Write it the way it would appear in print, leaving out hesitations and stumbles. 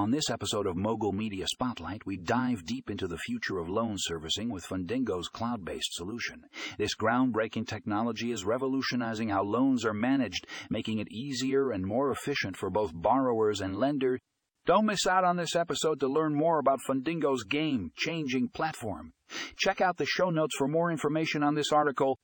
On this episode of Mogul Media Spotlight, we dive deep into the future of loan servicing with Fundingo's cloud-based solution. This groundbreaking technology is revolutionizing how loans are managed, making it easier and more efficient for both borrowers and lenders. Don't miss out on this episode to learn more about Fundingo's game-changing platform. Check out the show notes for more information on this article